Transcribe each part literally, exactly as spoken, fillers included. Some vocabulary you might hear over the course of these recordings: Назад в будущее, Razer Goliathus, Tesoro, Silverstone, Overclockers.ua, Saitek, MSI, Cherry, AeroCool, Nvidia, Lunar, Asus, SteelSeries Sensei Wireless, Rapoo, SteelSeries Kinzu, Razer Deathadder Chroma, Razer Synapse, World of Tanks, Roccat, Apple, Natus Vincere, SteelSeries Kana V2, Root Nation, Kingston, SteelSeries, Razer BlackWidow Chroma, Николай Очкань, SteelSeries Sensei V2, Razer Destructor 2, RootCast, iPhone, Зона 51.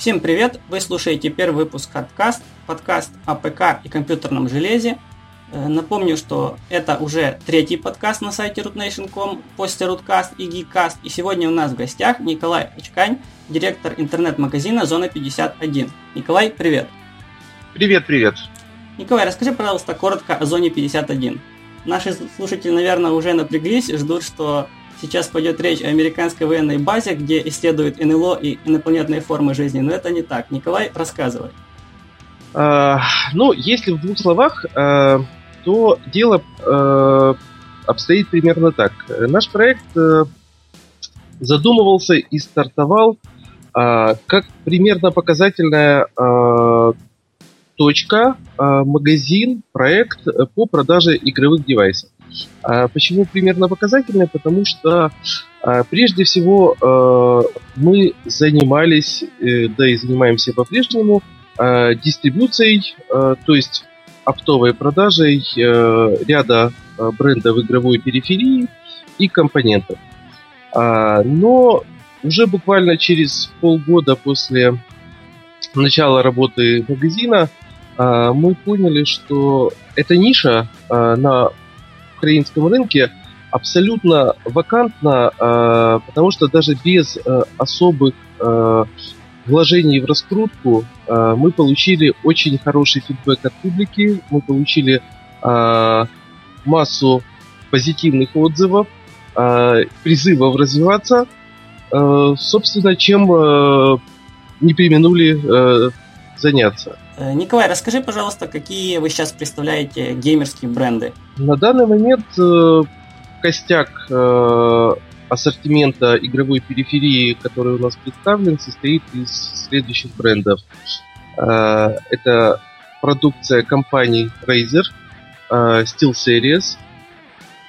Всем привет! Вы слушаете первый выпуск Hardcast, подкаст о ПК и компьютерном железе. Напомню, что это уже третий подкаст на сайте рут нэйшн точка ком после RootCast и GeekCast. И сегодня у нас в гостях Николай Очкань, директор интернет-магазина «Зона пятьдесят один». Николай, привет! Привет-привет! Николай, расскажи, пожалуйста, коротко о «Зоне пятьдесят один». Наши слушатели, наверное, уже напряглись, ждут, что... Сейчас пойдет речь о американской военной базе, где исследуют эн эл о и инопланетные формы жизни, но это не так. Николай, рассказывай. А, ну, если в двух словах, а, то дело а, обстоит примерно так. Наш проект а, задумывался и стартовал а, как примерно показательная а, точка, а, магазин, проект по продаже игровых девайсов. Почему примерно показательное? Потому что прежде всего мы занимались, да и занимаемся по-прежнему, дистрибуцией, то есть оптовой продажей ряда брендов игровой периферии и компонентов. Но уже буквально через полгода после начала работы магазина мы поняли, что эта ниша на украинском рынке абсолютно вакантно, э, потому что даже без э, особых э, вложений в раскрутку э, мы получили очень хороший фидбэк от публики, мы получили э, массу позитивных отзывов, э, призывов развиваться, э, собственно, чем э, не преминули э, заняться. Николай, расскажи, пожалуйста, какие вы сейчас представляете геймерские бренды? На данный момент э, костяк э, ассортимента игровой периферии, который у нас представлен, состоит из следующих брендов. Э, это продукция компаний Razer, э, SteelSeries,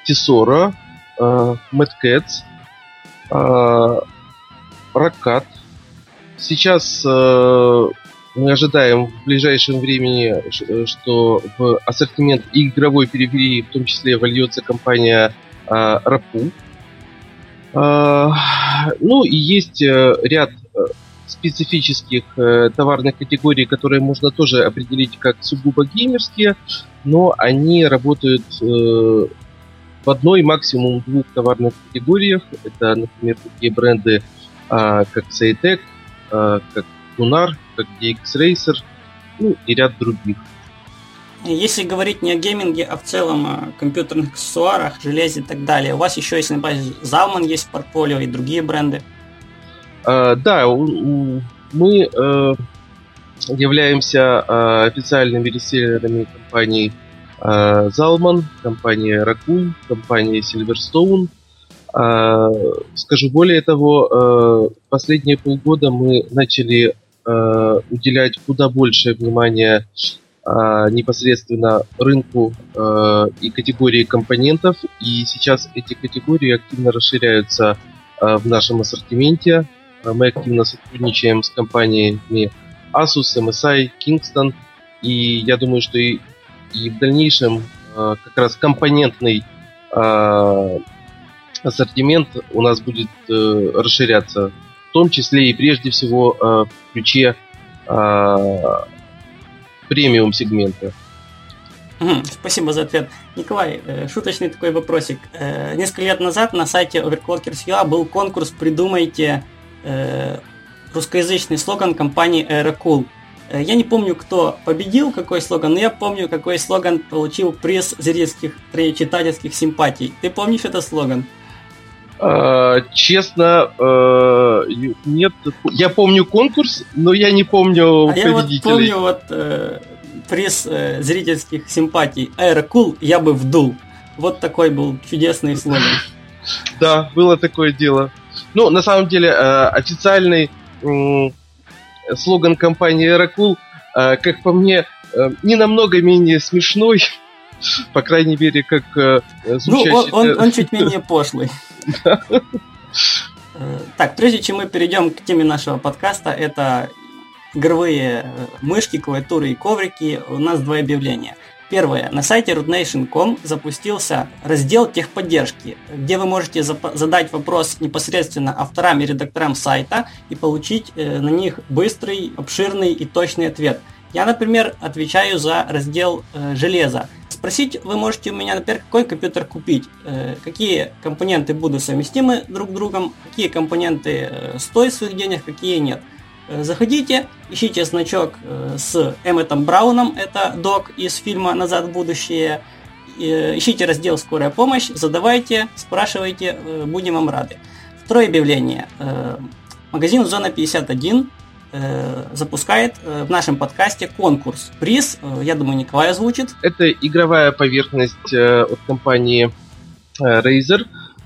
Tesoro, э, Mad Catz, э, Roccat. Сейчас... Э, Мы ожидаем в ближайшем времени, что в ассортимент игровой периферии, в том числе, вольется компания э, Rapoo. Э, ну и есть ряд специфических э, товарных категорий, которые можно тоже определить как сугубо геймерские, но они работают э, в одной, максимум двух товарных категориях. Это, например, такие бренды, э, как Saitek, э, как Lunar, как DXRacer, ну и ряд других. Если говорить не о гейминге, а в целом о компьютерных аксессуарах, железе и так далее, у вас еще, если не ошибаюсь, Zalman есть в портфолио и другие бренды? А, да, мы э, являемся э, официальными реселлерами компаний э, Zalman, компании Raccoon, компании Silverstone. Скажу более того, последние полгода мы начали уделять куда больше внимания непосредственно рынку и категории компонентов, и сейчас эти категории активно расширяются в нашем ассортименте. Мы активно сотрудничаем с компаниями Asus, эм эс ай, Kingston, и я думаю, что и, и в дальнейшем как раз компонентный ассортимент у нас будет э, расширяться, в том числе и прежде всего э, в ключе э, премиум сегмента. Спасибо за ответ. Николай, э, шуточный такой вопросик. Э, несколько лет назад на сайте Overclockers.ua был конкурс «Придумайте э, русскоязычный слоган компании AeroCool». Э, я не помню, кто победил, какой слоган, но я помню, какой слоган получил приз зрительских и читательских симпатий. Ты помнишь этот слоган? Честно, нет. Я помню конкурс, но я не помню а победителей. Я вот помню вот приз зрительских симпатий. AeroCool я бы вдул. Вот такой был чудесный слоган. Да, было такое дело. Ну, на самом деле, официальный слоган компании AeroCool, как по мне, не намного менее смешной. По крайней мере, как э, звучащий... Ну, он, он, он чуть менее пошлый. Так, прежде чем мы перейдем к теме нашего подкаста, это игровые мышки, клавиатуры и коврики, у нас два объявления. Первое. На сайте Root Nation точка ком запустился раздел техподдержки, где вы можете задать вопрос непосредственно авторам и редакторам сайта и получить на них быстрый, обширный и точный ответ. Я, например, отвечаю за раздел э, железа. Спросить вы можете у меня, например, какой компьютер купить, э, какие компоненты будут совместимы друг с другом, какие компоненты э, стоят своих денег, какие нет. Э, заходите, ищите значок э, с Эмметом Брауном, это док из фильма «Назад в будущее», э, ищите раздел «Скорая помощь», задавайте, спрашивайте, э, будем вам рады. Второе объявление. Э, магазин «Зона пятьдесят один» запускает в нашем подкасте конкурс. Приз, я думаю, Николай озвучит. Это игровая поверхность от компании Razer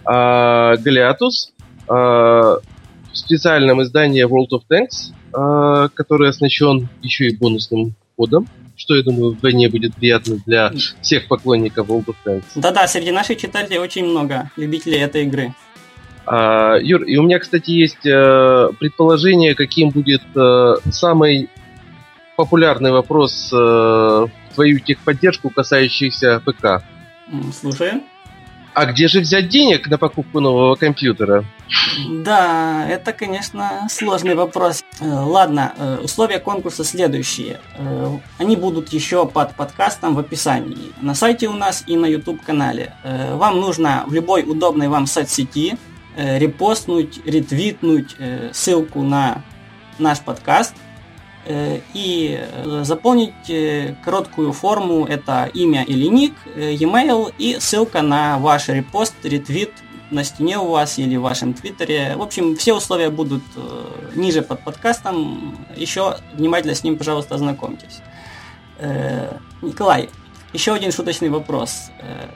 Goliathus в специальном издании World of Tanks, который оснащен еще и бонусным кодом, что, я думаю, вдвойне будет приятно для всех поклонников World of Tanks. Да-да, среди наших читателей очень много любителей этой игры. Uh, Юр, и у меня, кстати, есть uh, предположение, каким будет uh, самый популярный вопрос uh, в твою техподдержку, касающийся ПК. Mm, слушай. А где же взять денег на покупку нового компьютера? Да, это, конечно, сложный вопрос. Ладно, условия конкурса следующие. Они будут еще под подкастом в описании. На сайте у нас и на YouTube-канале. Вам нужно в любой удобной вам соцсети репостнуть, ретвитнуть ссылку на наш подкаст и заполнить короткую форму, это имя или ник, e-mail и ссылка на ваш репост, ретвит на стене у вас или в вашем твиттере. В общем, все условия будут ниже под подкастом, еще внимательно с ним, пожалуйста, ознакомьтесь. Николай, еще один шуточный вопрос.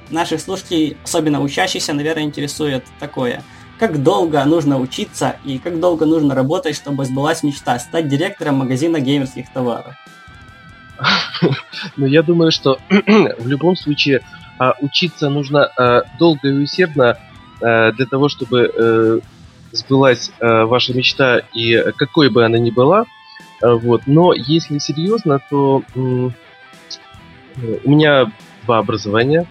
Наших слушателей, особенно учащихся, наверное, интересует такое. Как долго нужно учиться и как долго нужно работать, чтобы сбылась мечта стать директором магазина геймерских товаров? Ну, я думаю, что в любом случае учиться нужно долго и усердно для того, чтобы сбылась ваша мечта, и какой бы она ни была. Вот. Но если серьезно, то у меня два образования.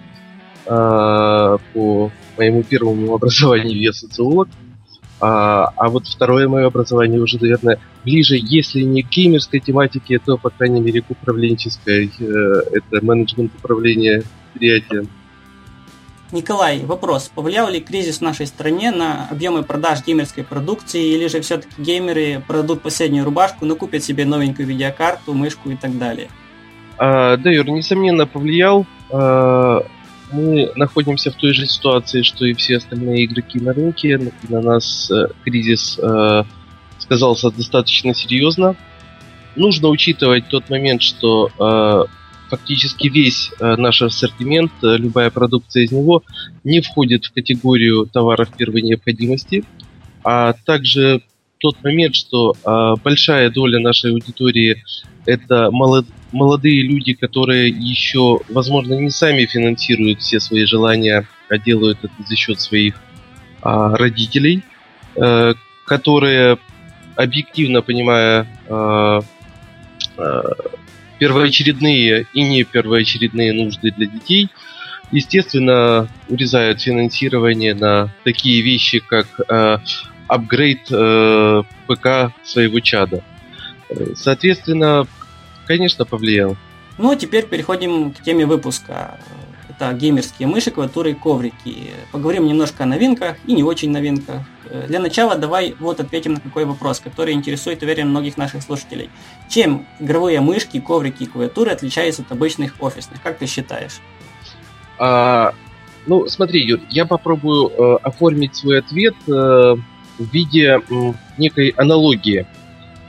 По моему первому образованию я социолог, а, а вот второе мое образование уже, наверное, ближе, если не к геймерской тематике, то, по крайней мере, к управленческой. Это менеджмент управления предприятия. Николай, вопрос. Повлиял ли кризис в нашей стране на объемы продаж геймерской продукции, или же все-таки геймеры продадут последнюю рубашку, но купят себе новенькую видеокарту, мышку и так далее? А, да, Юр, несомненно, повлиял. А, мы находимся в той же ситуации, что и все остальные игроки на рынке. На нас э, кризис э, сказался достаточно серьезно. Нужно учитывать тот момент, что э, фактически весь э, наш ассортимент, э, любая продукция из него, не входит в категорию товаров первой необходимости. А также тот момент, что э, большая доля нашей аудитории – это мало молодые люди, которые еще, возможно, не сами финансируют все свои желания, а делают это за счет своих а, родителей, э, которые, объективно понимая э, э, первоочередные и не первоочередные нужды для детей, естественно, урезают финансирование на такие вещи, как э, апгрейд э, ПК своего чада. Соответственно, конечно, повлиял. Ну, а теперь переходим к теме выпуска. Это геймерские мыши, клавиатуры и коврики. Поговорим немножко о новинках и не очень новинках. Для начала давай вот ответим на какой вопрос, который интересует, уверен, многих наших слушателей. Чем игровые мышки, коврики и клавиатуры отличаются от обычных офисных? Как ты считаешь? А, ну, смотри, Юр, я попробую э, оформить свой ответ э, в виде э, некой аналогии.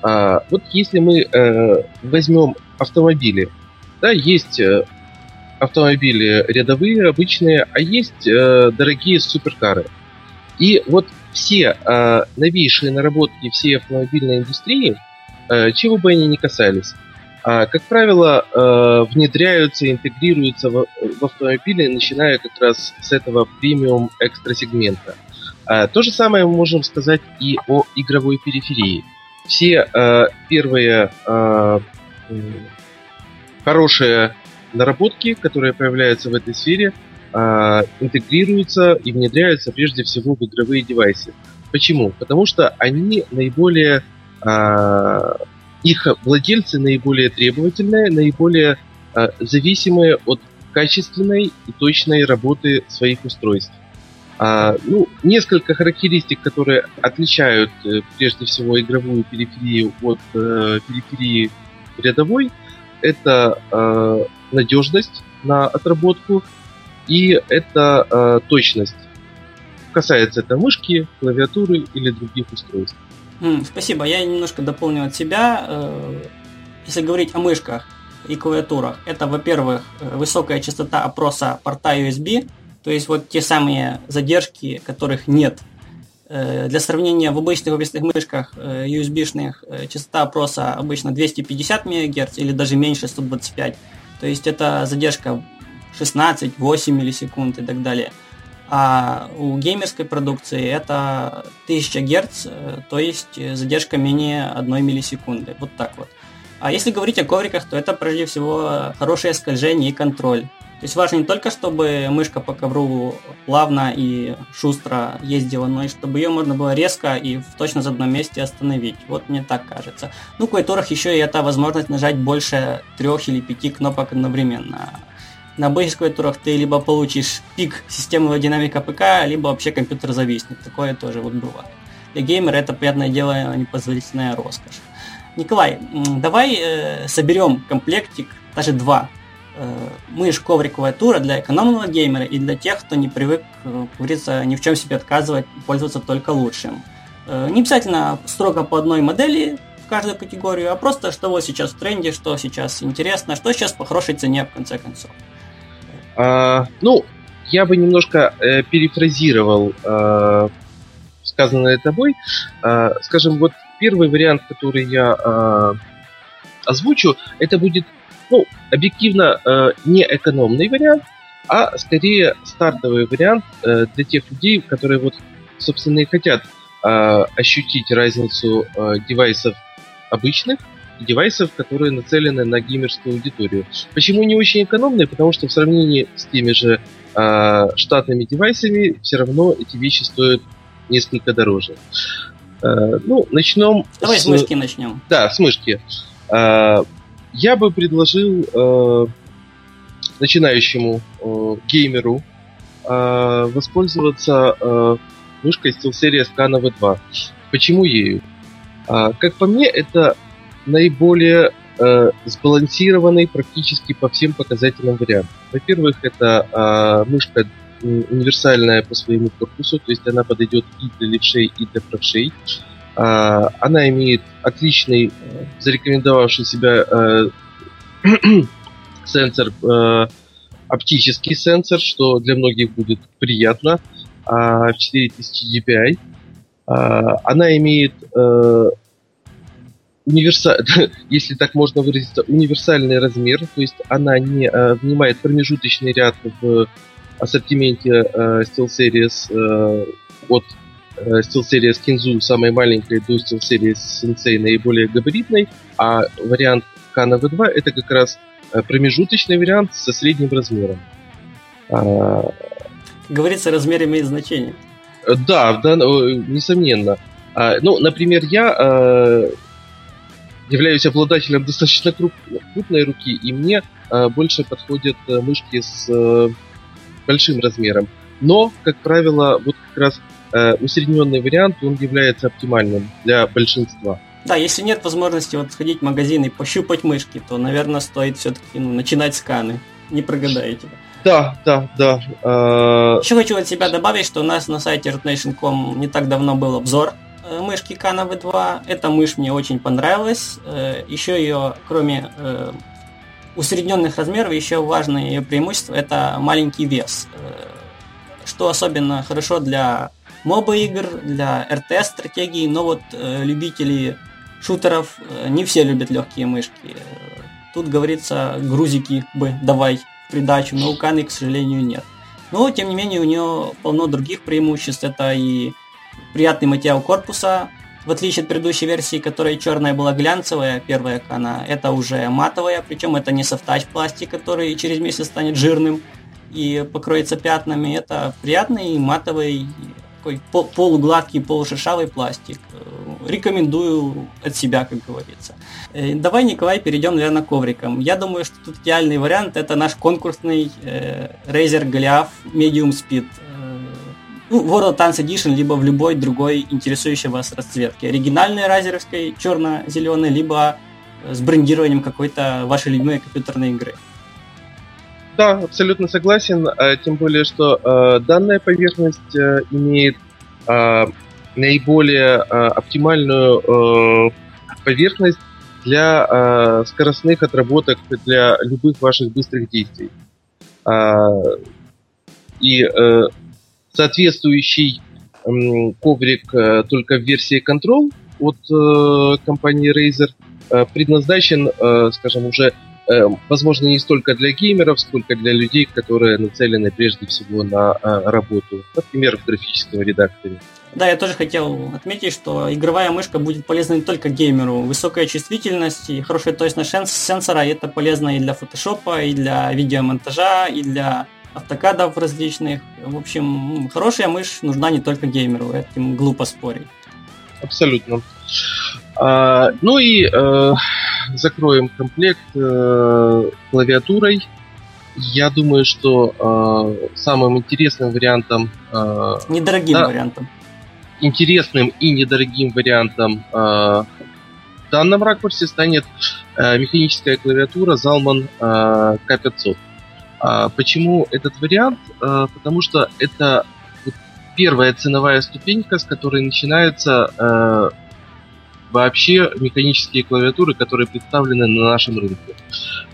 А, вот если мы э, возьмем автомобили, да, есть э, автомобили рядовые, обычные, а есть э, дорогие суперкары. И вот все э, новейшие наработки всей автомобильной индустрии, э, чего бы они ни касались, э, как правило, э, внедряются, интегрируются в, в автомобили, начиная как раз с этого премиум экстра сегмента. Э, то же самое мы можем сказать и о игровой периферии. Все э, первые э, хорошие Наработки, которые появляются в этой сфере, интегрируются и внедряются прежде всего в игровые девайсы. Почему? Потому что они наиболее... их владельцы наиболее требовательные, наиболее зависимые от качественной и точной работы своих устройств. А, ну, несколько характеристик, которые отличают прежде всего игровую периферию от э, периферии рядовой, это э, надежность на отработку и это э, точность. Касается это мышки, клавиатуры или других устройств. Mm, спасибо, я немножко дополню от себя. Если говорить о мышках и клавиатурах, это, во-первых, высокая частота опроса порта ю эс би, то есть вот те самые задержки, которых нет. Для сравнения, в обычных обычных мышках ю эс би-шных частота опроса обычно двести пятьдесят мегагерц или даже меньше сто двадцать пять. То есть это задержка шестнадцать, восемь миллисекунд и так далее. А у геймерской продукции это тысяча герц, то есть задержка менее одной миллисекунды. Вот так вот. А если говорить о ковриках, то это прежде всего хорошее скольжение и контроль. То есть важно не только, чтобы мышка по ковру плавно и шустро ездила, но и чтобы ее можно было резко и точно в одном месте остановить. Вот мне так кажется. Ну, в клавиатурах еще и это возможность нажать больше трех или пяти кнопок одновременно. На обычных клавиатурах ты либо получишь пик системного динамика ПК, либо вообще компьютер зависнет. Такое тоже вот бывает. Для геймера это, приятное дело, непозволительная роскошь. Николай, давай э, соберем комплектик, даже два. Э, мышь, коврик, клавиатура для экономного геймера и для тех, кто не привык, э, как говорится, ни в чем себе отказывать, пользоваться только лучшим. Э, не обязательно строго по одной модели в каждую категорию, а просто что вот сейчас в тренде, что сейчас интересно, что сейчас по хорошей цене, в конце концов. А, ну, я бы немножко э, перефразировал э, сказанное тобой. Э, скажем, вот первый вариант, который я э, озвучу, это будет, ну, объективно э, не экономный вариант, а скорее стартовый вариант э, для тех людей, которые вот, собственно, и хотят э, ощутить разницу э, девайсов обычных и девайсов, которые нацелены на геймерскую аудиторию. Почему не очень экономные? Потому что в сравнении с теми же э, штатными девайсами все равно эти вещи стоят несколько дороже. Ну, начнем... Давай с, с мышки начнем. Да, с мышки. Я бы предложил начинающему геймеру воспользоваться мышкой SteelSeries Sensei ви два. Почему ею? Как по мне, это наиболее сбалансированный практически по всем показателям вариант. Во-первых, это мышка универсальная по своему корпусу, то есть она подойдет и для левшей, и для правшей. Она имеет отличный, зарекомендовавший себя сенсор, оптический сенсор, что для многих будет приятно, в четыре тысячи ди пи ай. Она имеет универсальный, если так можно выразиться, универсальный размер, то есть она не внимает промежуточный ряд в ассортименте э, SteelSeries э, от э, SteelSeries Kinzu самой маленькой до SteelSeries Sensei наиболее габаритной, а вариант Kana ви два это как раз промежуточный вариант со средним размером. А... Говорится, размер имеет значение. Да, да, несомненно. А, ну, например, я а, являюсь обладателем достаточно круп, крупной руки, и мне а, больше подходят мышки с большим размером, но, как правило, вот как раз э, усредненный вариант, он является оптимальным для большинства. Да, если нет возможности вот сходить в магазин и пощупать мышки, то, наверное, стоит все-таки ну, начинать с Каны, не прогадаете. Да, да, да. Э... Еще хочу от себя добавить, что у нас на сайте роут нэйшн точка ком не так давно был обзор мышки Kana ви два, эта мышь мне очень понравилась, еще ее, кроме... усредненных размеров еще важное ее преимущество – это маленький вес, что особенно хорошо для моба-игр, для эр ти эс-стратегий, но вот любители шутеров не все любят легкие мышки. Тут, говорится, грузики бы давай в придачу, но у Каны, к сожалению, нет. Но, тем не менее, у нее полно других преимуществ. Это и приятный материал корпуса, в отличие от предыдущей версии, которая черная была глянцевая, первая кана, это уже матовая, причем это не софтач пластик, который через месяц станет жирным и покроется пятнами, это приятный матовый, такой полугладкий, полушершавый пластик. Рекомендую от себя, как говорится. Давай, Николай, перейдем, наверное, к коврикам. Я думаю, что тут идеальный вариант, это наш конкурсный э, Razer Goliath Medium Speed. Ну, World of Tanks Edition, либо в любой другой интересующей вас расцветке. Оригинальной разеровской, черно-зеленой, либо с брендированием какой-то вашей любимой компьютерной игры. Да, абсолютно согласен. Тем более, что данная поверхность имеет наиболее оптимальную поверхность для скоростных отработок, для любых ваших быстрых действий. И соответствующий э, коврик э, только в версии Control от э, компании Razer э, предназначен, э, скажем, уже, э, возможно, не столько для геймеров, сколько для людей, которые нацелены прежде всего на э, работу, например, в графическом редакторе. Да, я тоже хотел отметить, что игровая мышка будет полезна не только геймеру. Высокая чувствительность и хорошая точность сенсора, и это полезно и для фотошопа, и для видеомонтажа, и для автокадов различных. В общем, хорошая мышь нужна не только геймеру, этим глупо спорить. Абсолютно. А, ну и а, закроем комплект а, клавиатурой. Я думаю, что а, самым интересным вариантом... А, недорогим да, вариантом. Интересным и недорогим вариантом а, в данном ракурсе станет а, механическая клавиатура Zalman а, ка пятьсот. Почему этот вариант? Потому что это первая ценовая ступенька, с которой начинаются вообще механические клавиатуры, которые представлены на нашем рынке.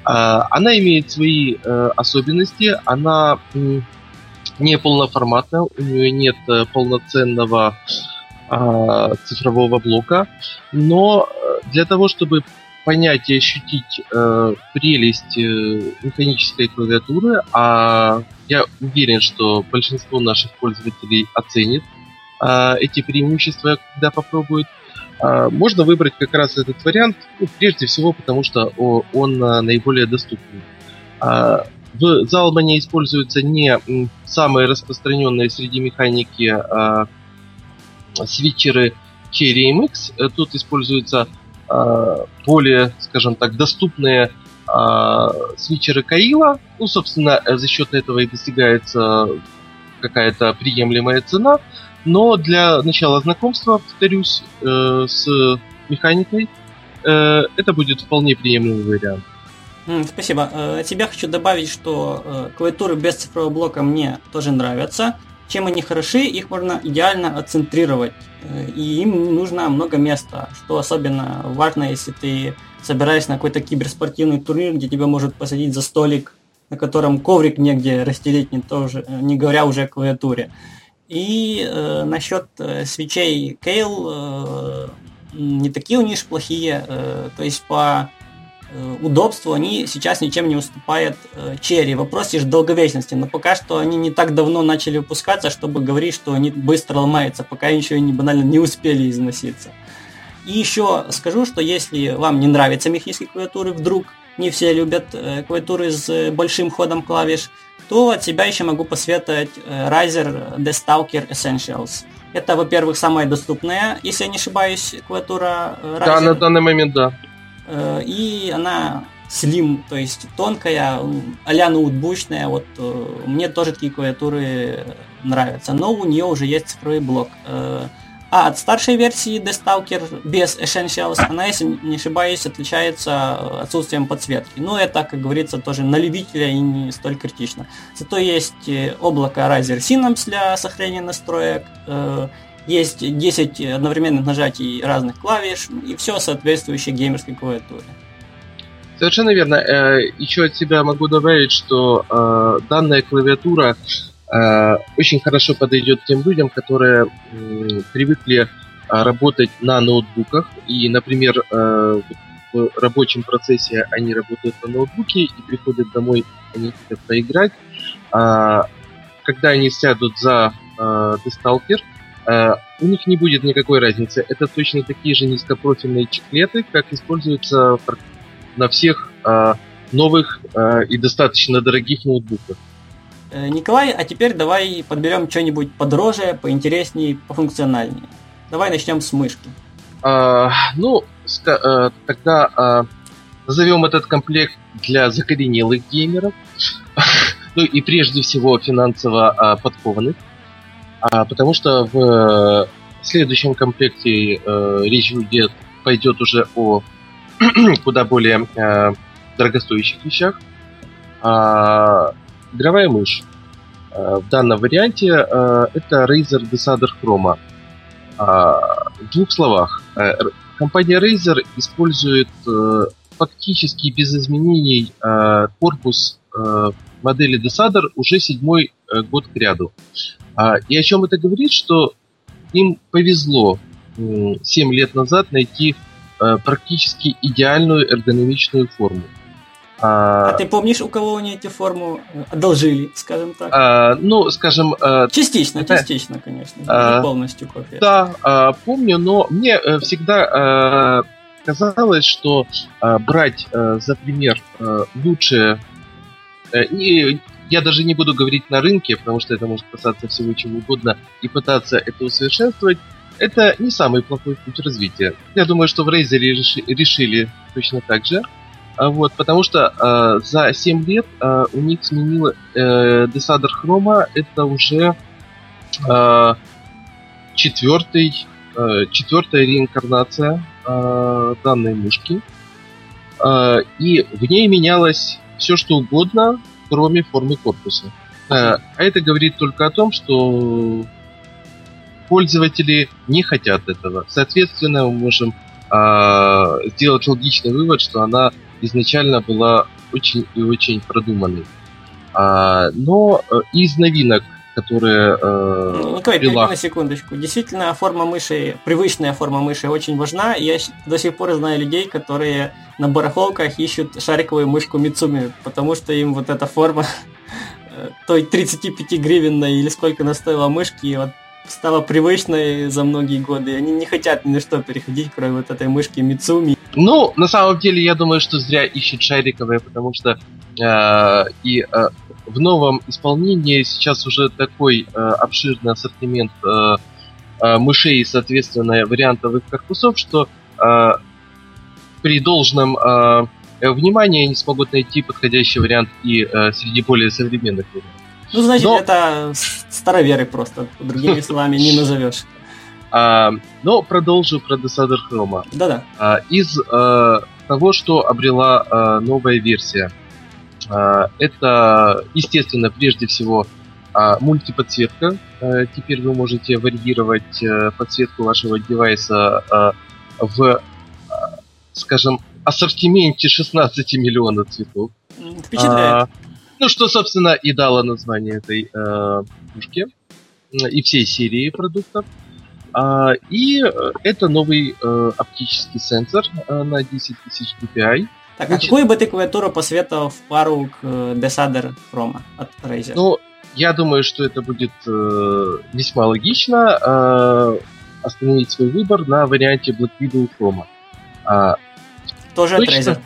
Она имеет свои особенности, она не полноформатная, у нее нет полноценного цифрового блока, но для того, чтобы понять и ощутить э, прелесть э, механической клавиатуры, а я уверен, что большинство наших пользователей оценит э, эти преимущества, когда попробуют, э, можно выбрать как раз этот вариант, ну, прежде всего, потому что о, он э, наиболее доступный. Э, в Zalman используются не самые распространенные среди механики э, свитчеры Cherry эм икс, тут используются более, скажем так, доступные э, свитчеры Kailh. Ну, собственно, за счет этого и достигается какая-то приемлемая цена. Но для начала знакомства, повторюсь, э, с механикой, э, это будет вполне приемлемый вариант. Спасибо. От себя хочу добавить, что клавиатуры без цифрового блока мне тоже нравятся. Чем они хороши, их можно идеально отцентрировать, и им нужно много места, что особенно важно, если ты собираешься на какой-то киберспортивный турнир, где тебя может посадить за столик, на котором коврик негде расстелить, не, тоже, не говоря уже о клавиатуре. И э, насчет э, свечей Kailh, э, не такие у них плохие, э, то есть по удобству они сейчас ничем не уступают Cherry. Вопрос лишь долговечности, но пока что они не так давно начали выпускаться, чтобы говорить, что они быстро ломаются, пока еще не банально не успели износиться. И еще скажу, что если вам не нравятся механические клавиатуры, вдруг не все любят клавиатуры с большим ходом клавиш, то от себя еще могу посоветовать Razer Destructor Essentials. Это, во-первых, самая доступная, если я не ошибаюсь, клавиатура Razer. Да, на данный момент, да. И она slim, то есть тонкая, а-ля ноутбучная. Вот мне тоже такие клавиатуры нравятся, но у нее уже есть цифровой блок. А от старшей версии Deathstalker без Essentials она, если не ошибаюсь, отличается отсутствием подсветки. Но это, как говорится, тоже на любителя и не столь критично. Зато есть облако Razer Synapse для сохранения настроек, есть десять одновременных нажатий разных клавиш и все соответствующее геймерской клавиатуре. Совершенно верно. Еще от себя могу добавить, что данная клавиатура очень хорошо подойдет тем людям, которые привыкли работать на ноутбуках. И, например, в рабочем процессе они работают на ноутбуке и приходят домой, они хотят поиграть. Когда они сядут за Deathstalker, У них не будет никакой разницы. Это точно такие же низкопрофильные чеклеты, как используются на всех новых и достаточно дорогих ноутбуках. Николай, а теперь давай подберем что-нибудь подороже, поинтереснее, пофункциональнее. Давай начнем с мышки. А, ну, ска- тогда а, назовем этот комплект для закоренелых геймеров. Ну и прежде всего финансово а, подкованных. А, потому что в следующем комплекте а, речь идет, пойдет уже о куда более а, дорогостоящих вещах. А, игровая мышь. А, в данном варианте а, это Razer Deathadder Chroma. А, в двух словах. Компания Razer использует а, фактически без изменений а, корпус а, модели Deathadder уже седьмой а, год кряду. А, и о чем это говорит? Что им повезло м, семь лет назад найти а, практически идеальную эргономичную форму. А, а ты помнишь, у кого они эти форму одолжили, скажем так? А, ну, скажем... А, частично, это, частично, конечно. А, не полностью копия. Да, а, помню, но мне всегда а, казалось, что а, брать а, за пример а, лучшее... А, и, я даже не буду говорить на рынке, потому что это может касаться всего чего угодно, и пытаться это усовершенствовать, это не самый плохой путь развития. Я думаю, что в Razer решили точно так же. Вот, потому что э, за семь лет э, у них сменила э, Deathadder Chroma, это уже э, четвертый, э, четвертая реинкарнация э, данной мышки. Э, и в ней менялось все, что угодно, кроме формы корпуса. Э, а это говорит только о том, что пользователи не хотят этого. Соответственно, мы можем э, сделать логичный вывод, что она изначально была очень и очень продуманной. А, но из новинок, которые... Э, ну, Николай, перейди на секундочку. Действительно, форма мыши, привычная форма мыши очень важна. Я до сих пор знаю людей, которые на барахолках ищут шариковую мышку Мицуми, потому что им вот эта форма той тридцать пять гривенной или сколько она стоила мышки вот, стала привычной за многие годы. И они не хотят ни на что переходить, кроме вот этой мышки Мицуми. Ну, на самом деле, я думаю, что зря ищут шариковые, потому что э, и э, в новом исполнении сейчас уже такой э, обширный ассортимент э, э, мышей и, соответственно, вариантов их корпусов, что э, при должном э, внимании они смогут найти подходящий вариант и э, среди более современных вариантов. Ну, значит, Но... это староверы просто, другими словами, не назовешь. А, но продолжу про Deathadder Chroma. Да-да. А, из а, того, что обрела а, новая версия, а, это, естественно, прежде всего а, мультиподсветка. А, теперь вы можете варьировать а, подсветку вашего девайса а, в, а, скажем, ассортименте шестнадцать миллионов цветов. Впечатляет. А, ну, что, собственно, и дало название этой а, пушке и всей серии продуктов. Uh, и это новый uh, оптический сенсор uh, на десять тысяч ди пи ай. Так, Значит, а какую бы ты клавиатуру посоветовал в пару к Deathadder Chroma от Razer? Ну, я думаю, что это будет uh, весьма логично uh, остановить свой выбор на варианте BlackWidow Chroma. Uh, Тоже точно, от Razer?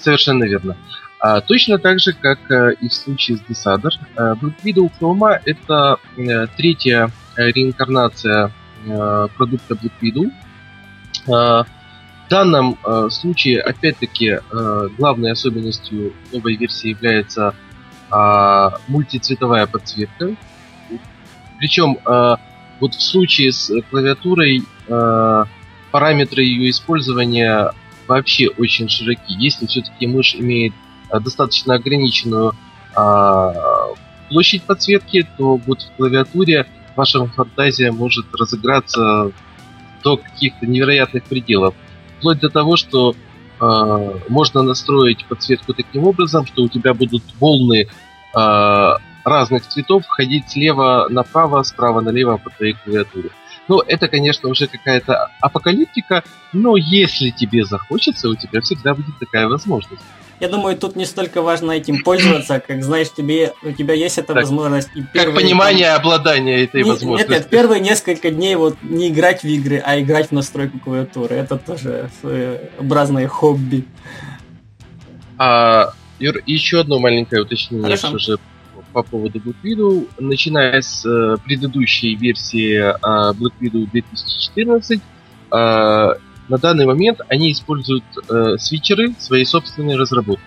Совершенно верно. Uh, точно так же, как uh, и в случае с Deathadder. Uh, BlackWidow Chroma — это uh, третья uh, реинкарнация продукта BlackWidow. В данном случае, опять-таки, главной особенностью новой версии является мультицветовая подсветка. Причем, вот в случае с клавиатурой, параметры ее использования вообще очень широки. Если все-таки мышь имеет достаточно ограниченную площадь подсветки, то вот в клавиатуре ваша фантазия может разыграться до каких-то невероятных пределов. Вплоть до того, что э, можно настроить подсветку таким образом, что у тебя будут волны э, разных цветов ходить слева направо, справа налево по твоей клавиатуре. Ну, это, конечно, уже какая-то апокалиптика, но если тебе захочется, у тебя всегда будет такая возможность. я думаю, тут не столько важно этим пользоваться, как, знаешь, тебе, у тебя есть эта так, возможность. И первые, как понимание там, обладания этой не, возможностью. Нет, нет, первые несколько дней вот не играть в игры, а играть в настройку клавиатуры. Это тоже своеобразное хобби. А, Юр, еще одно маленькое уточнение, что же по поводу BlackWidow. Начиная с э, предыдущей версии э, BlackWidow две тысячи четырнадцать, э, на данный момент они используют э, свитчеры своей собственной разработки,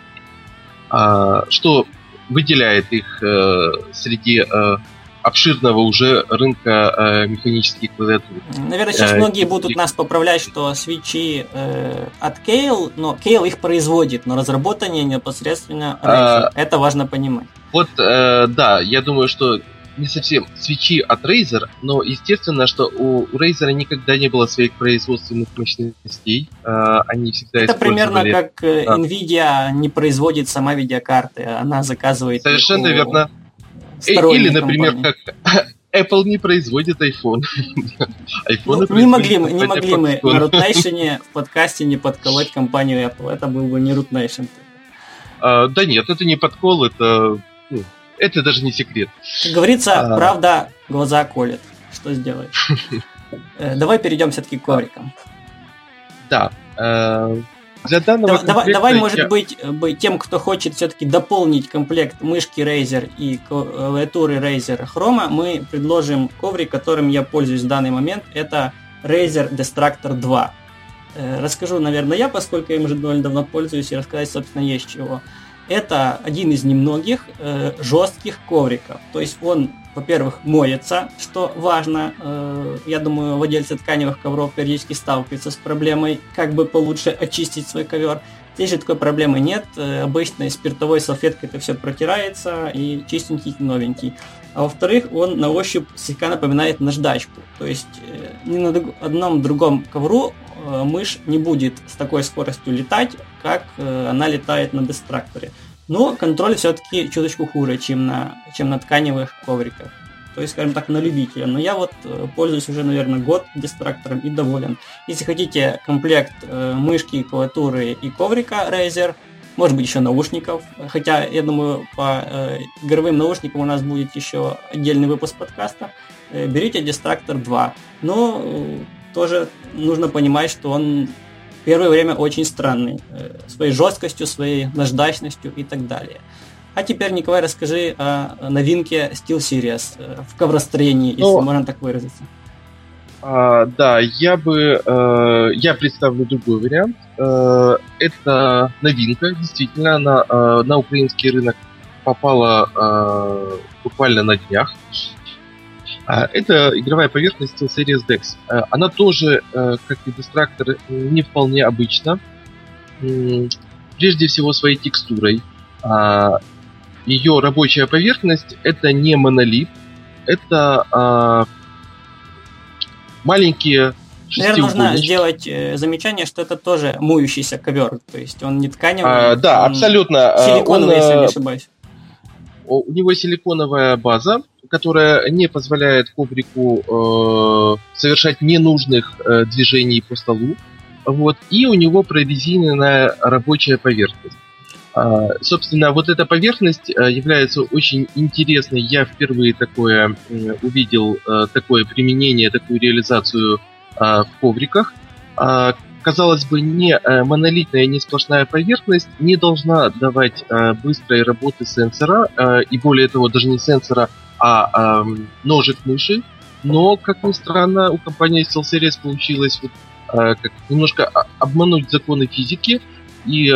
э, что выделяет их э, среди э, обширного уже рынка э, механических клавиатур. Наверное, сейчас э, многие будут и... нас поправлять, что свитчи э, от Kailh, но Kailh их производит, но разработание непосредственно Razer. А... Это важно понимать. Вот, э, да, я думаю, что не совсем свитчи от Razer, но естественно, что у Razer никогда не было своих производственных мощностей. Э, они всегда это примерно как э, а. Nvidia не производит сама видеокарты, она заказывает... Совершенно у... верно. Или, например, компании. Как Apple не производит iPhone. Ну, не могли мы, не могли мы на RootNation в подкасте не подколоть компанию Apple. Это был бы не RootNation. А, да нет, это не подкол, это, ну, это даже не секрет. Как говорится, а... правда глаза колет. Что сделаешь? Давай перейдем все-таки к коврикам. Да. Для данного да, давай, давай я... может быть, тем, кто хочет все-таки дополнить комплект мышки Razer и клавиатуры Razer Chroma, мы предложим коврик, которым я пользуюсь в данный момент. Это Razer Destructor два. Расскажу, наверное, я, поскольку я им уже довольно давно пользуюсь, и рассказать, собственно, есть чего. Это один из немногих э, жестких ковриков. То есть он, во-первых, моется, что важно. Э, я думаю, владельцы тканевых ковров периодически сталкиваются с проблемой, как бы получше очистить свой ковер. Здесь же такой проблемы нет. Э, обычной спиртовой салфеткой это все протирается, и чистенький, новенький. А во-вторых, он на ощупь слегка напоминает наждачку. То есть э, ни на д- одном другом ковру мышь не будет с такой скоростью летать, как э, она летает на Дестракторе. Но контроль все-таки чуточку хуже, чем на, чем на тканевых ковриках. То есть, скажем так, на любителя. Но я вот э, пользуюсь уже, наверное, год Дестрактором и доволен. Если хотите комплект э, мышки, клавиатуры и коврика Razer, может быть еще наушников, хотя, я думаю, по э, игровым наушникам у нас будет еще отдельный выпуск подкаста, э, берите Destructor два. Но... Э, тоже нужно понимать, что он в первое время очень странный. Своей жесткостью, своей наждачностью и так далее. А теперь, Николай, расскажи о новинке SteelSeries в ковростроении, ну, если можно так выразиться. А, да, я бы... Э, я представлю другой вариант. Э, это новинка, действительно, на, э, на украинский рынок попала э, буквально на днях. Это игровая поверхность SteelSeries Dex. Она тоже, как и Destructor, не вполне обычна. Прежде всего своей текстурой. Ее рабочая поверхность это не монолит. Это маленькие шестиугольнички. Наверное, нужно сделать замечание, что это тоже мующийся ковер. То есть он не тканевый. А, да, абсолютно. Силиконовый, он, если я не ошибаюсь. У него силиконовая база, которая не позволяет коврику э, совершать ненужных э, движений по столу. Вот, и у него прорезиненная рабочая поверхность. Э, собственно, вот эта поверхность э, является очень интересной. Я впервые такое э, увидел, э, такое применение, такую реализацию э, в ковриках. Э, казалось бы, не э, монолитная, не сплошная поверхность не должна давать э, быстрой работы сенсора, э, и более того, даже не сенсора, а э, ножек мыши, но, как ни странно, у компании SteelSeries получилось вот, э, как немножко обмануть законы физики, и э,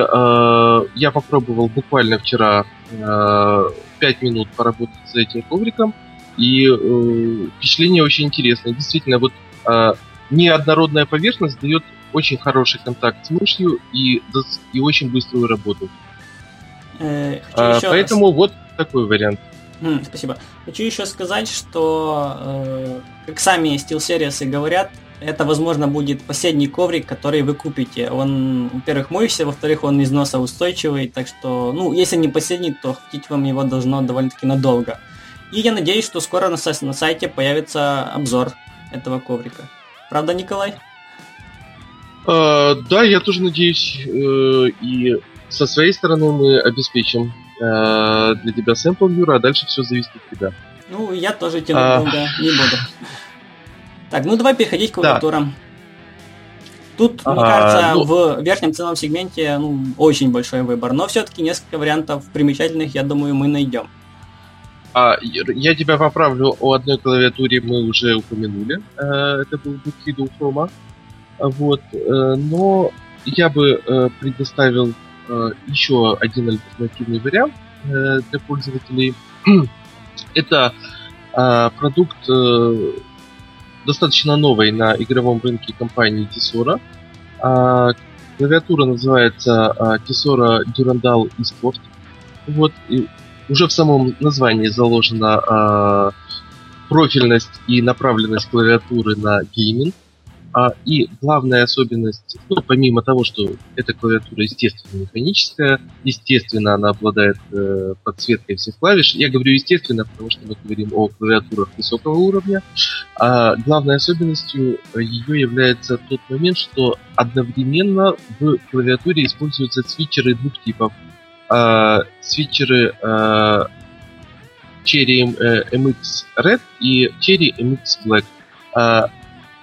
я попробовал буквально вчера э, пять минут поработать с этим ковриком, и э, впечатление очень интересное. Действительно, вот э, неоднородная поверхность дает очень хороший контакт с мышью и, и очень быструю работу. Э, а, поэтому раз. Вот такой вариант. Mm, спасибо. Хочу еще сказать, что, э, как сами SteelSeries говорят, это, возможно, будет последний коврик, который вы купите. Он, во-первых, моющийся, во-вторых, он износоустойчивый, так что, ну, если не последний, то хватить вам его должно довольно-таки надолго. И я надеюсь, что скоро на, на сайте появится обзор этого коврика. Правда, Николай? Uh, да, я тоже надеюсь, uh, и Со своей стороны мы обеспечим э, для тебя сэмпл вьюра, а дальше все зависит от тебя. Ну, я тоже тянуть а... долго не буду. Так, ну давай переходить к клавиатурам. Тут, а, мне кажется, ну... в верхнем ценовом сегменте ну, очень большой выбор, но все-таки несколько вариантов примечательных, я думаю, мы найдем. А, я тебя поправлю, о одной клавиатуре мы уже упомянули, это был BlackWidow Chroma, вот, но я бы предоставил еще один альтернативный вариант для пользователей. Это продукт достаточно новый на игровом рынке компании Tesoro. Клавиатура называется Tesoro Durandal eSport. Вот, и уже в самом названии заложена профильность и направленность клавиатуры на гейминг. И главная особенность, ну, помимо того, что эта клавиатура естественно механическая, естественно она обладает э, подсветкой всех клавиш. Я говорю естественно, потому что мы говорим о клавиатурах высокого уровня. А главной особенностью ее является тот момент, что одновременно в клавиатуре используются свитчеры двух типов. А, свитчеры а, Cherry эм икс Red и Cherry эм икс Black. А,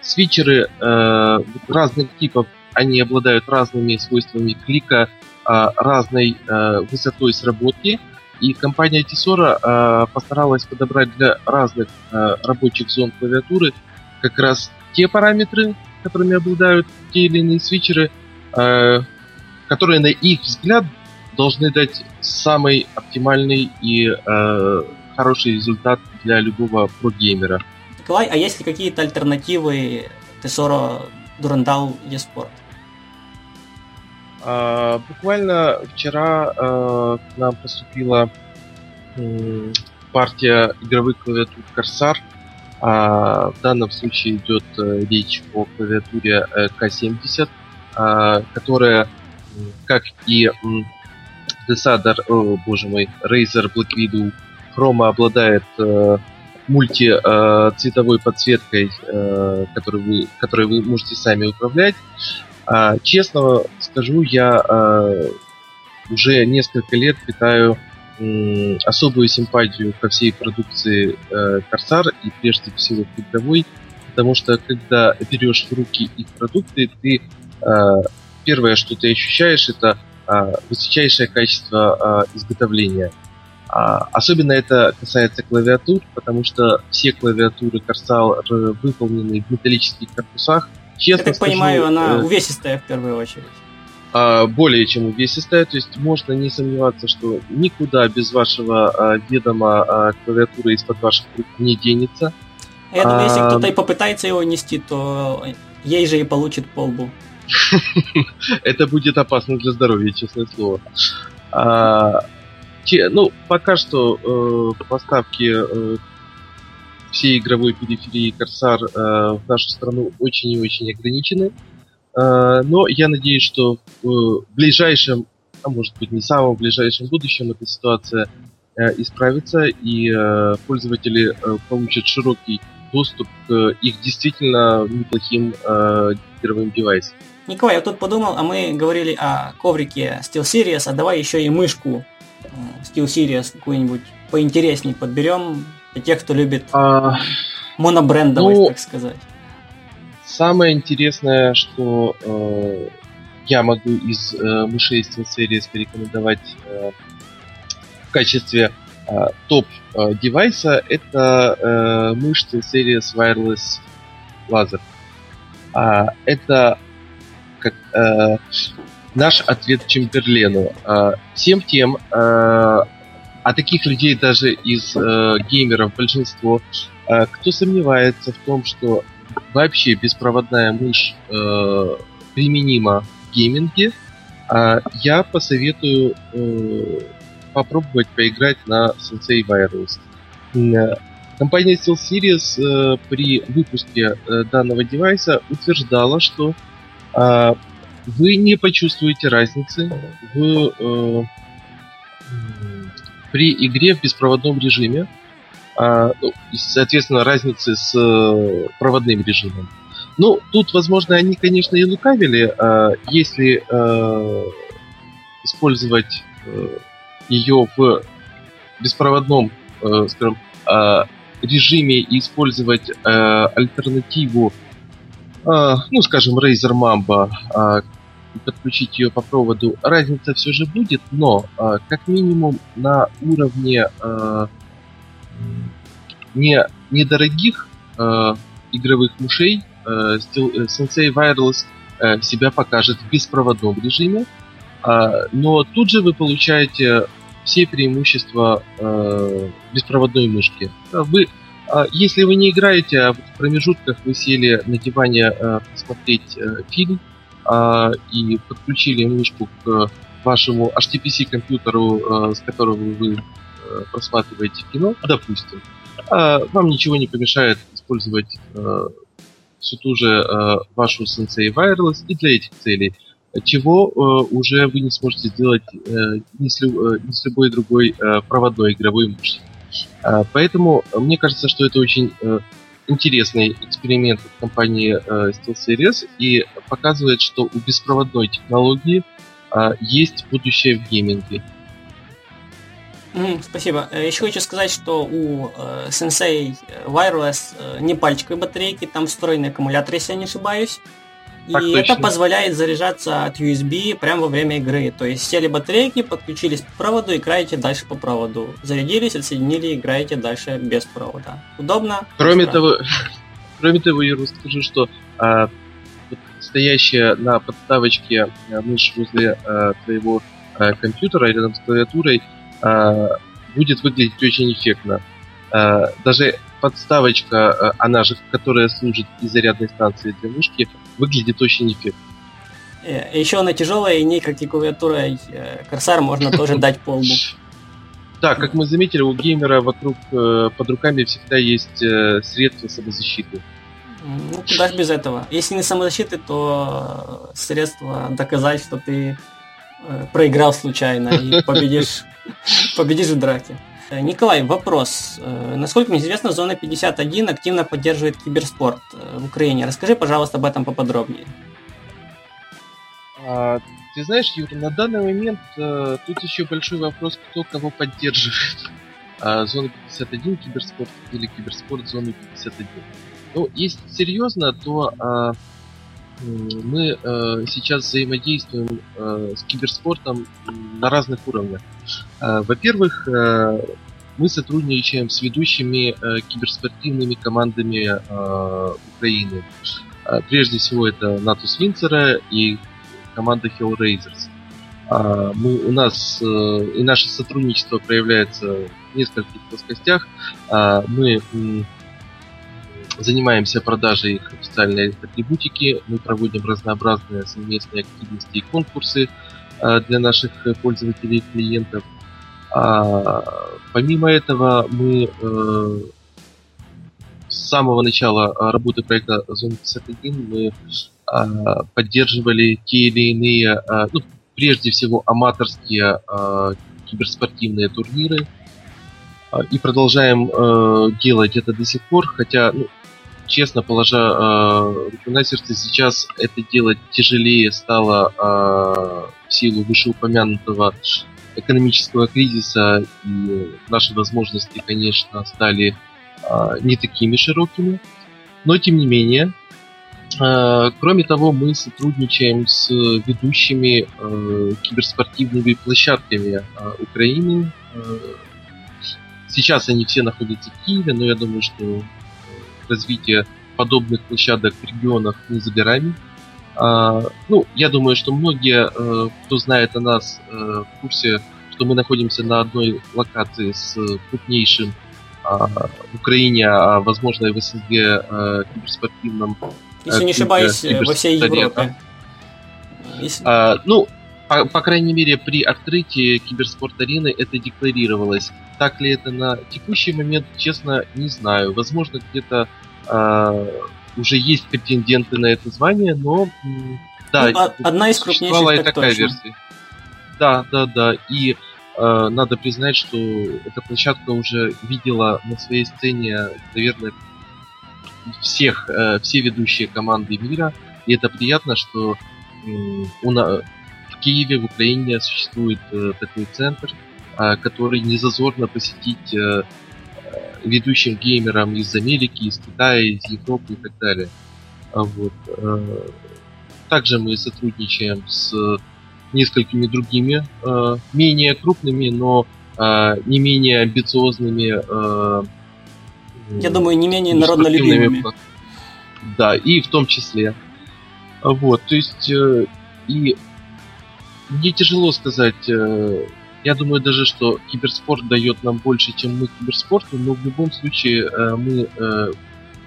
Свитчеры э, разных типов, они обладают разными свойствами клика, э, разной э, высотой сработки. И компания Tesoro э, постаралась подобрать для разных э, рабочих зон клавиатуры как раз те параметры, которыми обладают те или иные свитчеры, э, которые, на их взгляд, должны дать самый оптимальный и э, хороший результат для любого прогеймера. Николай, а есть ли какие-то альтернативы Tesoro Durandal eSport? А, буквально вчера а, к нам поступила м, партия игровых клавиатур Corsair. А, в данном случае идет а, речь о клавиатуре а, К семьдесят, а, которая, как и м, Deathadder, о, боже мой, Razer BlackWidow Chroma обладает а, мультицветовой подсветкой, которой вы, которой вы можете сами управлять. Честно скажу, я уже несколько лет питаю особую симпатию ко всей продукции Corsair и прежде всего к игровой, потому что когда берешь в руки их продукты, ты первое, что ты ощущаешь, это высочайшее качество изготовления. Особенно это касается клавиатур, потому что все клавиатуры Corsair выполнены в металлических корпусах. Честно Я так скажу, понимаю, она э... увесистая в первую очередь. Более чем увесистая, то есть можно не сомневаться, что никуда без вашего ведома клавиатура из-под ваших рук не денется. Я думаю, а... если кто-то и попытается его нести, то ей же и получит по лбу. Это будет опасно для здоровья, честное слово. Ну, пока что э, поставки э, всей игровой периферии Corsair э, в нашу страну очень и очень ограничены. Э, но я надеюсь, что в ближайшем, а может быть не самом ближайшем будущем эта ситуация э, исправится, и э, пользователи э, получат широкий доступ к их действительно неплохим э, игровым девайсам. Николай, я тут подумал, а мы говорили о коврике SteelSeries, а давай еще и мышку SteelSeries какую-нибудь поинтереснее подберем для тех, кто любит а, монобрендовость, ну, так сказать. Самое интересное, что э, я могу из э, мышей SteelSeries порекомендовать э, в качестве э, топ-девайса, это э, мышь SteelSeries Wireless Laser. А, это как... Э, Наш ответ Чемберлену. Всем тем, а таких людей даже из геймеров большинство, кто сомневается в том, что вообще беспроводная мышь применима в гейминге, я посоветую попробовать поиграть на Sensei Wireless. Компания SteelSeries при выпуске данного девайса утверждала, что вы не почувствуете разницы в, э, при игре в беспроводном режиме, э, соответственно, разницы с э, проводным режимом. Ну, тут, возможно, они, конечно, и лукавили, э, если э, использовать э, ее в беспроводном э, скажем, э, режиме и использовать э, альтернативу, э, ну, скажем, Razer Mamba, э, подключить ее по проводу, разница все же будет, но э, как минимум на уровне э, не, недорогих э, игровых мышей э, Sensei Wireless э, себя покажет в беспроводном режиме, э, но тут же вы получаете все преимущества э, беспроводной мышки. Вы, э, если вы не играете, а в промежутках вы сели на диване э, посмотреть э, фильм, и подключили мышку к вашему эйч ти пи си компьютеру, с которого вы просматриваете кино, допустим, вам ничего не помешает использовать всю ту же вашу Sensei Wireless и для этих целей, чего уже вы не сможете сделать ни с любой другой проводной игровой мышью. Поэтому мне кажется, что это очень интересный эксперимент от компании э, SteelSeries и показывает, что у беспроводной технологии э, есть будущее в гейминге. Mm, спасибо. Еще хочу сказать, что у э, Sensei Wireless э, не пальчиковые батарейки, там встроенный аккумулятор, если я не ошибаюсь. Так и точно. Это позволяет заряжаться от ю эс би прямо во время игры. То есть сели батарейки, подключились по проводу, играете дальше по проводу. Зарядились, отсоединили, играете дальше без провода. Удобно? Кроме того, кроме того, я расскажу, что а, стоящая на подставочке мышь возле а, твоего а, компьютера или рядом с клавиатурой а, будет выглядеть очень эффектно. А, даже подставочка, она же, которая служит и зарядной станцией для мышки, выглядит очень эффектно. Еще она тяжелая, и ней, как и клавиатура Corsair, можно тоже дать по лбу. Да, как мы заметили, у геймера вокруг под руками всегда есть средства самозащиты. Ну, куда ж без этого. Если не самозащиты, то средства доказать, что ты проиграл случайно и победишь в драке. Николай, вопрос. Насколько мне известно, Зона пятьдесят один активно поддерживает киберспорт в Украине. Расскажи, пожалуйста, об этом поподробнее. А, ты знаешь, Юрий, на данный момент а, тут еще большой вопрос, кто кого поддерживает. А, Зона пятьдесят один, киберспорт или киберспорт Зона пятьдесят один. Ну, если серьезно, то а, мы а, сейчас взаимодействуем а, с киберспортом на разных уровнях. Во-первых, мы сотрудничаем с ведущими киберспортивными командами Украины. Прежде всего, это Natus Vincere и команда Hell Raisers. Мы, у нас и наше сотрудничество проявляется в нескольких плоскостях. Мы занимаемся продажей их официальной атрибутики, мы проводим разнообразные совместные активности и конкурсы для наших пользователей и клиентов. А, помимо этого, мы э, с самого начала работы проекта Zone пятьдесят один мы э, поддерживали те или иные, э, ну, прежде всего, аматорские э, киберспортивные турниры э, и продолжаем э, делать это до сих пор, хотя, ну, честно, положа э, руку на сердце, сейчас это делать тяжелее стало э, в силу вышеупомянутого экономического кризиса, и наши возможности, конечно, стали э, не такими широкими, но тем не менее. Э, кроме того, мы сотрудничаем с ведущими э, киберспортивными площадками э, Украины. Э, сейчас они все находятся в Киеве, но я думаю, что развитие подобных площадок в регионах не за горами. А, ну, я думаю, что многие, э, кто знает о нас, э, в курсе, что мы находимся на одной локации с крупнейшим э, в Украине, а возможно и в СНГ э, киберспортивном. Э, Если не ошибаюсь, во всей Европе. Если... А, ну, по, по крайней мере, при открытии киберспорт-арены это декларировалось. Так ли это на текущий момент, честно, не знаю. Возможно, где-то э, уже есть претенденты на это звание, но да, ну, одна из крупнейших, так такая точно. Версия. Да, да, да. И э, надо признать, что эта площадка уже видела на своей сцене, наверное, всех, э, все ведущие команды мира. И это приятно, что э, у нас... Киеве, в Украине существует э, такой центр, э, который не зазорно посетить э, ведущим геймерам из Америки, из Китая, из Европы и так далее. Вот. Э, также мы сотрудничаем с несколькими другими, э, менее крупными, но э, не менее амбициозными, э, я думаю, не менее народнолюбимыми. Да, и в том числе. Вот, то есть, э, и мне тяжело сказать, э, я думаю даже, что киберспорт дает нам больше, чем мы киберспорту, но в любом случае э, мы э,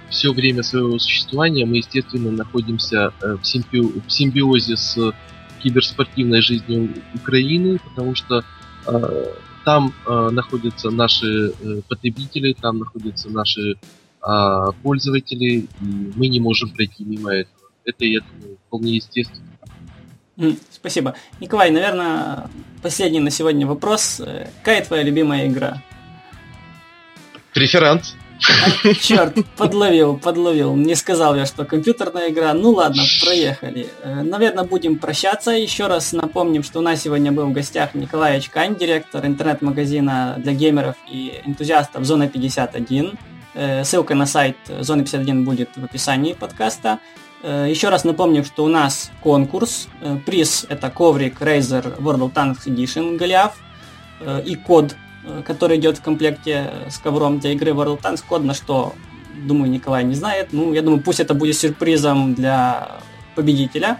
все время своего существования, мы, естественно, находимся э, в, симби- в симбиозе с киберспортивной жизнью Украины, потому что э, там э, находятся наши э, потребители, там находятся наши э, пользователи, и мы не можем пройти мимо этого. Это, я думаю, вполне естественно. Спасибо. Николай, наверное, последний на сегодня вопрос. Какая твоя любимая игра? Преферанс. А, черт, подловил, подловил. Не сказал я, что компьютерная игра. Ну ладно, проехали. Наверное, будем прощаться. Еще раз напомним, что у нас сегодня был в гостях Николай Очкань, директор интернет-магазина для геймеров и энтузиастов «Зона пятьдесят один». Ссылка на сайт «Зона пятьдесят один» будет в описании подкаста. Еще раз напомню, что у нас конкурс. Приз – это коврик Razer World of Tanks Edition Goliathus и код, который идет в комплекте с ковром для игры World of Tanks. Код, на что, думаю, Николай не знает. Ну, я думаю, пусть это будет сюрпризом для победителя.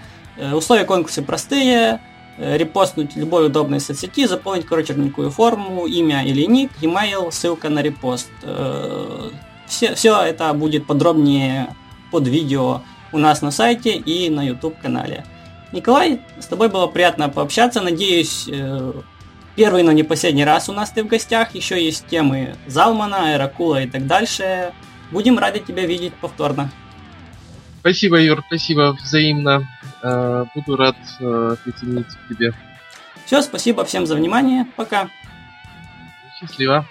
Условия конкурса простые. Репостнуть любой удобной соцсети, заполнить коротенькую форму, имя или ник, e-mail, ссылка на репост. Все, все это будет подробнее под видео у нас на сайте и на YouTube-канале. Николай, с тобой было приятно пообщаться. Надеюсь, первый, но не последний раз у нас ты в гостях. Еще есть темы Залмана, AeroCool и так дальше. Будем рады тебя видеть повторно. Спасибо, Юр, спасибо взаимно. Буду рад присоединиться к тебе. Все, спасибо всем за внимание. Пока. Счастливо.